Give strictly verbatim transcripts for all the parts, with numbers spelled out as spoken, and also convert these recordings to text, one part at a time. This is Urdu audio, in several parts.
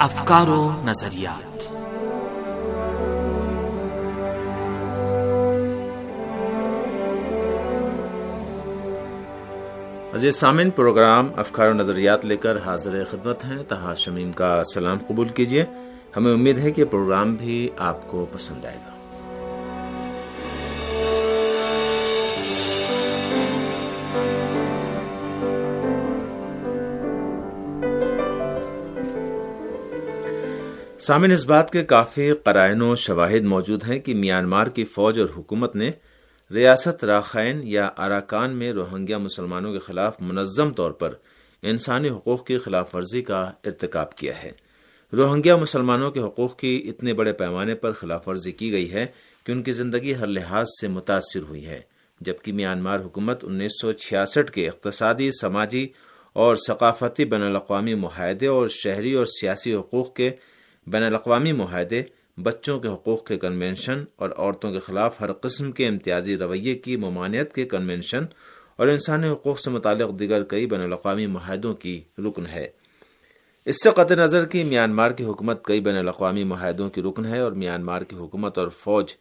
افکار و نظریات. عزیز سامعین، پروگرام افکار و نظریات لے کر حاضر خدمت ہیں. طاہر شمیم کا سلام قبول کیجیے. ہمیں امید ہے کہ پروگرام بھی آپ کو پسند آئے گا. سامعین، اس بات کے کافی قرائن و شواہد موجود ہیں کہ میانمار کی فوج اور حکومت نے ریاست راخائن یا اراکان میں روہنگیا مسلمانوں کے خلاف منظم طور پر انسانی حقوق کی خلاف ورزی کا ارتکاب کیا ہے. روہنگیا مسلمانوں کے حقوق کی اتنے بڑے پیمانے پر خلاف ورزی کی گئی ہے کہ ان کی زندگی ہر لحاظ سے متاثر ہوئی ہے، جبکہ میانمار حکومت انیس سو چھیاسٹھ کے اقتصادی، سماجی اور ثقافتی بین الاقوامی معاہدے اور شہری اور سیاسی حقوق کے بین الاقوامی معاہدے، بچوں کے حقوق کے کنونشن اور عورتوں کے خلاف ہر قسم کے امتیازی رویے کی ممانعت کے کنونشن اور انسانی حقوق سے متعلق دیگر کئی بین الاقوامی معاہدوں کی رکن ہے. اس سے قطع نظر کہ میانمار کی حکومت کئی بین الاقوامی معاہدوں کی رکن ہے اور میانمار کی حکومت اور فوج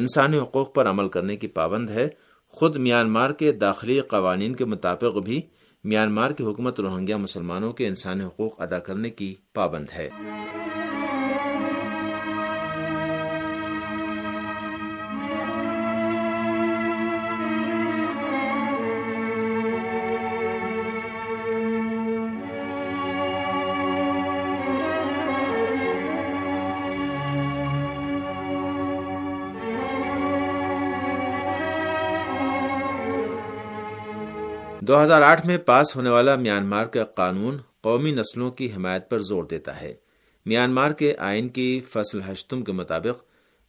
انسانی حقوق پر عمل کرنے کی پابند ہے. خود میانمار کے داخلی قوانین کے مطابق بھی میانمار کی حکومت روہنگیا مسلمانوں کے انسانی حقوق ادا کرنے کی پابند ہے. دو ہزار آٹھ میں پاس ہونے والا میانمار کا قانون قومی نسلوں کی حمایت پر زور دیتا ہے. میانمار کے آئین کی فصل ہشتم کے مطابق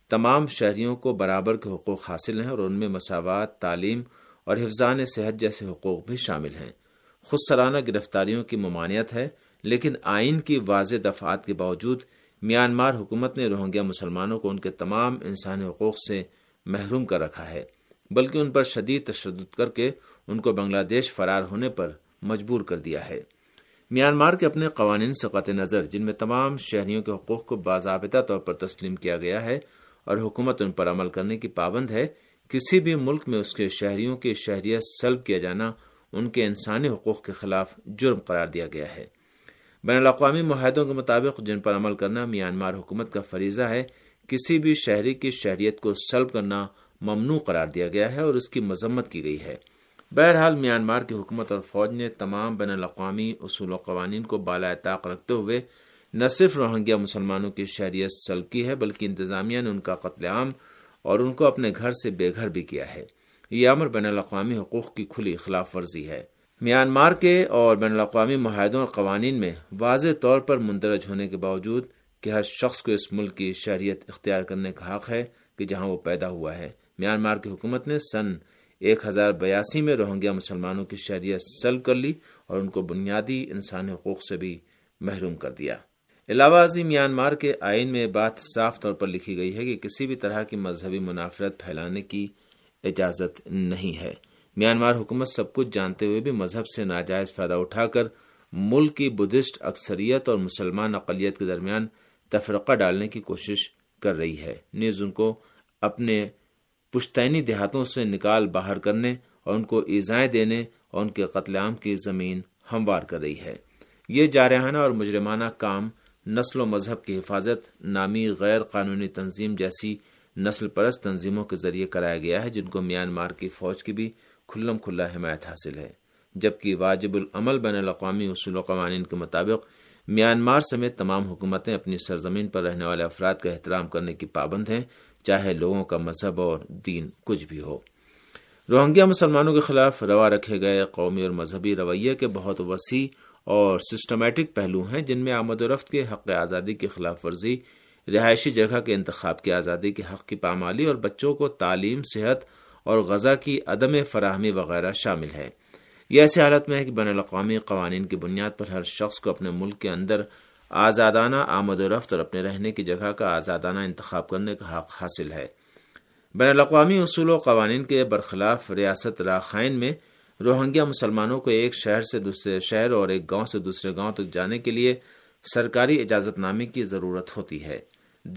تمام شہریوں کو برابر کے حقوق حاصل ہیں اور ان میں مساوات، تعلیم اور حفظان صحت جیسے حقوق بھی شامل ہیں. خود سرانہ گرفتاریوں کی ممانعت ہے، لیکن آئین کی واضح دفعات کے باوجود میانمار حکومت نے روہنگیا مسلمانوں کو ان کے تمام انسانی حقوق سے محروم کر رکھا ہے، بلکہ ان پر شدید تشدد کر کے ان کو بنگلہ دیش فرار ہونے پر مجبور کر دیا ہے. میانمار کے اپنے قوانین سے قطع نظر، جن میں تمام شہریوں کے حقوق کو باضابطہ طور پر تسلیم کیا گیا ہے اور حکومت ان پر عمل کرنے کی پابند ہے، کسی بھی ملک میں اس کے شہریوں کی شہریت سلب کیا جانا ان کے انسانی حقوق کے خلاف جرم قرار دیا گیا ہے. بین الاقوامی معاہدوں کے مطابق جن پر عمل کرنا میانمار حکومت کا فریضہ ہے، کسی بھی شہری کی شہریت کو سلب کرنا ممنوع قرار دیا گیا ہے اور اس کی مذمت کی گئی ہے. بہرحال میانمار کی حکومت اور فوج نے تمام بین الاقوامی اصول و قوانین کو بالائے طاق رکھتے ہوئے نہ صرف روہنگیا مسلمانوں کی شہریت سلب کی ہے، بلکہ انتظامیہ نے ان کا قتل عام اور ان کو اپنے گھر سے بے گھر بھی کیا ہے. یہ امر بین الاقوامی حقوق کی کھلی خلاف ورزی ہے. میانمار کے اور بین الاقوامی معاہدوں اور قوانین میں واضح طور پر مندرج ہونے کے باوجود کہ ہر شخص کو اس ملک کی شہریت اختیار کرنے کا حق ہے کہ جہاں وہ پیدا ہوا ہے، میانمار کی حکومت نے سن ایک ہزار بیاسی میں روہنگیا مسلمانوں کی شہریت سلب کر لی اور ان کو بنیادی انسانی حقوق سے بھی محروم کر دیا. علاوہ ازیں میانمار کے آئین میں بات صاف طور پر لکھی گئی ہے کہ کسی بھی طرح کی مذہبی منافرت پھیلانے کی اجازت نہیں ہے. میانمار حکومت سب کچھ جانتے ہوئے بھی مذہب سے ناجائز فائدہ اٹھا کر ملک کی بدھسٹ اکثریت اور مسلمان اقلیت کے درمیان تفرقہ ڈالنے کی کوشش کر رہی ہے، نیز ان کو اپنے پشتینی دیہاتوں سے نکال باہر کرنے اور ان کو ایذائیں دینے اور ان کے قتل عام کی زمین ہموار کر رہی ہے. یہ جارحانہ اور مجرمانہ کام نسل و مذہب کی حفاظت نامی غیر قانونی تنظیم جیسی نسل پرست تنظیموں کے ذریعے کرایا گیا ہے، جن کو میانمار کی فوج کی بھی کھلم کھلا حمایت حاصل ہے، جبکہ واجب العمل بین الاقوامی اصول و قوانین کے مطابق میانمار سمیت تمام حکومتیں اپنی سرزمین پر رہنے والے افراد کا احترام کرنے کی پابند ہیں، چاہے لوگوں کا مذہب اور دین کچھ بھی ہو. روہنگیا مسلمانوں کے خلاف روا رکھے گئے قومی اور مذہبی رویے کے بہت وسیع اور سسٹمیٹک پہلو ہیں، جن میں آمد و رفت کے حق آزادی کی خلاف ورزی، رہائشی جگہ کے انتخاب کی آزادی کے حق کی پامالی اور بچوں کو تعلیم، صحت اور غذا کی عدم فراہمی وغیرہ شامل ہے. یہ ایسی حالت میں ہے کہ بین الاقوامی قوانین کی بنیاد پر ہر شخص کو اپنے ملک کے اندر آزادانہ آمد و رفت اور اپنے رہنے کی جگہ کا آزادانہ انتخاب کرنے کا حق حاصل ہے. بین الاقوامی اصول و قوانین کے برخلاف ریاست راخائن میں روہنگیا مسلمانوں کو ایک شہر سے دوسرے شہر اور ایک گاؤں سے دوسرے گاؤں تک جانے کے لیے سرکاری اجازت نامے کی ضرورت ہوتی ہے۔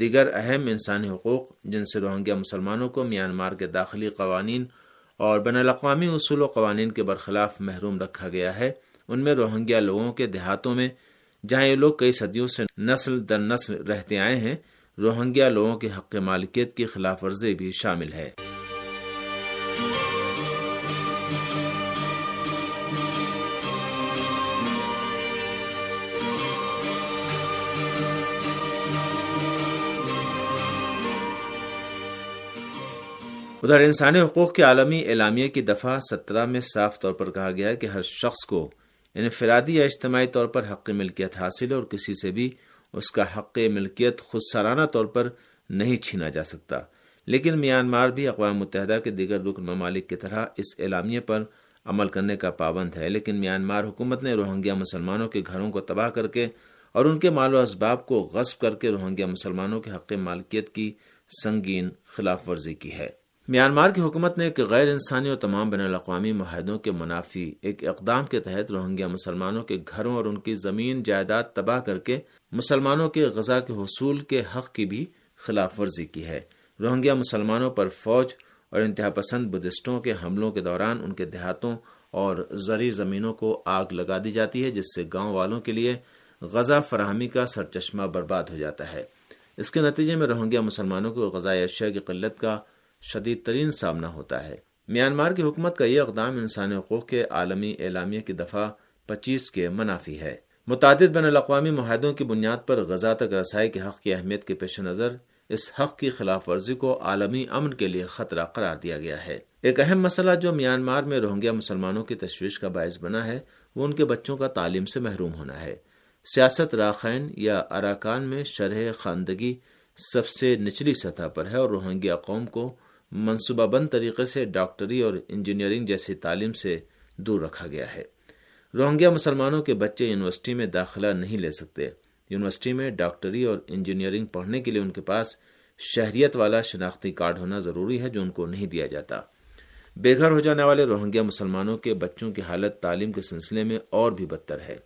دیگر اہم انسانی حقوق جن سے روہنگیا مسلمانوں کو میانمار کے داخلی قوانین اور بین الاقوامی اصول و قوانین کے برخلاف محروم رکھا گیا ہے، ان میں روہنگیا لوگوں کے دیہاتوں میں، جہاں یہ لوگ کئی صدیوں سے نسل در نسل رہتے آئے ہیں، روہنگیا لوگوں کے حق مالکیت کی خلاف ورزی بھی شامل ہے۔ ادھر انسانی حقوق کے عالمی اعلامیہ کی دفعہ سترہ میں صاف طور پر کہا گیا ہے کہ ہر شخص کو انفرادی یا اجتماعی طور پر حق ملکیت حاصل ہے اور کسی سے بھی اس کا حق ملکیت خودسرانہ طور پر نہیں چھینا جا سکتا، لیکن میانمار بھی اقوام متحدہ کے دیگر رکن ممالک کی طرح اس اعلامیہ پر عمل کرنے کا پابند ہے، لیکن میانمار حکومت نے روہنگیا مسلمانوں کے گھروں کو تباہ کر کے اور ان کے مال و اسباب کو غصب کر کے روہنگیا مسلمانوں کے حق مالکیت کی سنگین خلاف ورزی کی ہے۔ میانمار کی حکومت نے ایک غیر انسانی اور تمام بین الاقوامی معاہدوں کے منافی ایک اقدام کے تحت روہنگیا مسلمانوں کے گھروں اور ان کی زمین جائیداد تباہ کر کے مسلمانوں کے غذا کے حصول کے حق کی بھی خلاف ورزی کی ہے۔ روہنگیا مسلمانوں پر فوج اور انتہا پسند بدھسٹوں کے حملوں کے دوران ان کے دیہاتوں اور زرعی زمینوں کو آگ لگا دی جاتی ہے، جس سے گاؤں والوں کے لیے غذا فراہمی کا سرچشمہ برباد ہو جاتا ہے۔ اس کے نتیجے میں روہنگیا مسلمانوں کو غذائی اشیاء کی قلت کا شدید ترین سامنا ہوتا ہے۔ میانمار کی حکومت کا یہ اقدام انسانی حقوق کے عالمی اعلامیہ کی دفعہ پچیس کے منافی ہے۔ متعدد بین الاقوامی معاہدوں کی بنیاد پر غزہ تک رسائی کے حق کی اہمیت کے پیش نظر اس حق کی خلاف ورزی کو عالمی امن کے لیے خطرہ قرار دیا گیا ہے۔ ایک اہم مسئلہ جو میانمار میں روہنگیا مسلمانوں کی تشویش کا باعث بنا ہے وہ ان کے بچوں کا تعلیم سے محروم ہونا ہے۔ سیاست راخین یا اراکان میں شرح خواندگی سب سے نچلی سطح پر ہے اور روہنگیا قوم کو منصوبہ بند طریقے سے ڈاکٹری اور انجینئرنگ جیسی تعلیم سے دور رکھا گیا ہے۔ روہنگیا مسلمانوں کے بچے یونیورسٹی میں داخلہ نہیں لے سکتے۔ یونیورسٹی میں ڈاکٹری اور انجینئرنگ پڑھنے کے لیے ان کے پاس شہریت والا شناختی کارڈ ہونا ضروری ہے، جو ان کو نہیں دیا جاتا۔ بے گھر ہو جانے والے روہنگیا مسلمانوں کے بچوں کی حالت تعلیم کے سلسلے میں اور بھی بدتر ہے۔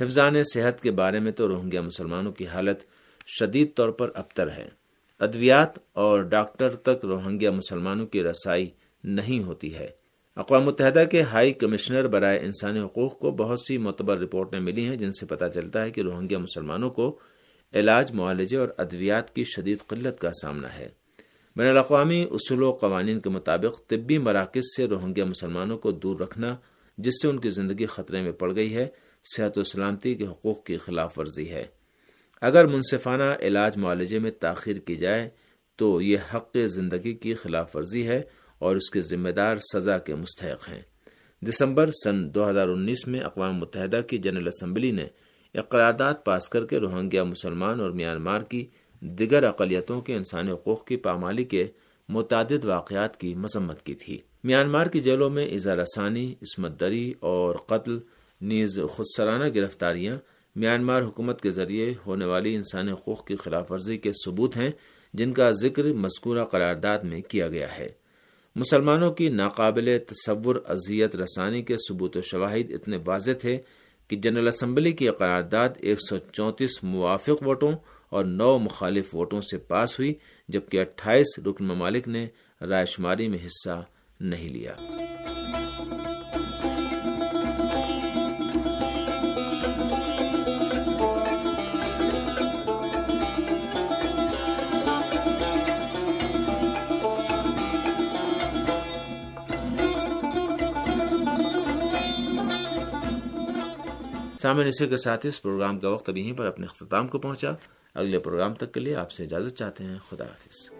حفظان صحت کے بارے میں تو روہنگیا مسلمانوں کی حالت شدید طور پر ابتر ہے۔ ادویات اور ڈاکٹر تک روہنگیا مسلمانوں کی رسائی نہیں ہوتی ہے۔ اقوام متحدہ کے ہائی کمشنر برائے انسانی حقوق کو بہت سی معتبر رپورٹیں ملی ہیں جن سے پتہ چلتا ہے کہ روہنگیا مسلمانوں کو علاج، معالجے اور ادویات کی شدید قلت کا سامنا ہے۔ بین الاقوامی اصول و قوانین کے مطابق طبی مراکز سے روہنگیا مسلمانوں کو دور رکھنا، جس سے ان کی زندگی خطرے میں پڑ گئی ہے، صحت و سلامتی کے حقوق کی خلاف ورزی ہے۔ اگر منصفانہ علاج معالجے میں تاخیر کی جائے تو یہ حق زندگی کی خلاف ورزی ہے اور اس کے ذمہ دار سزا کے مستحق ہیں۔ دسمبر سن دو ہزار انیس میں اقوام متحدہ کی جنرل اسمبلی نے قرارداد پاس کر کے روہنگیا مسلمان اور میانمار کی دیگر اقلیتوں کے انسانی حقوق کی پامالی کے متعدد واقعات کی مذمت کی تھی۔ میانمار کی جیلوں میں اظہار رسانی، عصمت دری اور قتل نیز خودسرانہ گرفتاریاں میانمار حکومت کے ذریعے ہونے والی انسانی حقوق کی خلاف ورزی کے ثبوت ہیں، جن کا ذکر مذکورہ قرارداد میں کیا گیا ہے۔ مسلمانوں کی ناقابل تصور اذیت رسانی کے ثبوت و شواہد اتنے واضح تھے کہ جنرل اسمبلی کی قرارداد ایک سو چونتیس موافق ووٹوں اور نو مخالف ووٹوں سے پاس ہوئی، جبکہ اٹھائیس رکن ممالک نے رائے شماری میں حصہ نہیں لیا۔ سامعین، اسی کے ساتھ اس پروگرام کا وقت اب یہیں پر اپنے اختتام کو پہنچا۔ اگلے پروگرام تک کے لیے آپ سے اجازت چاہتے ہیں۔ خدا حافظ۔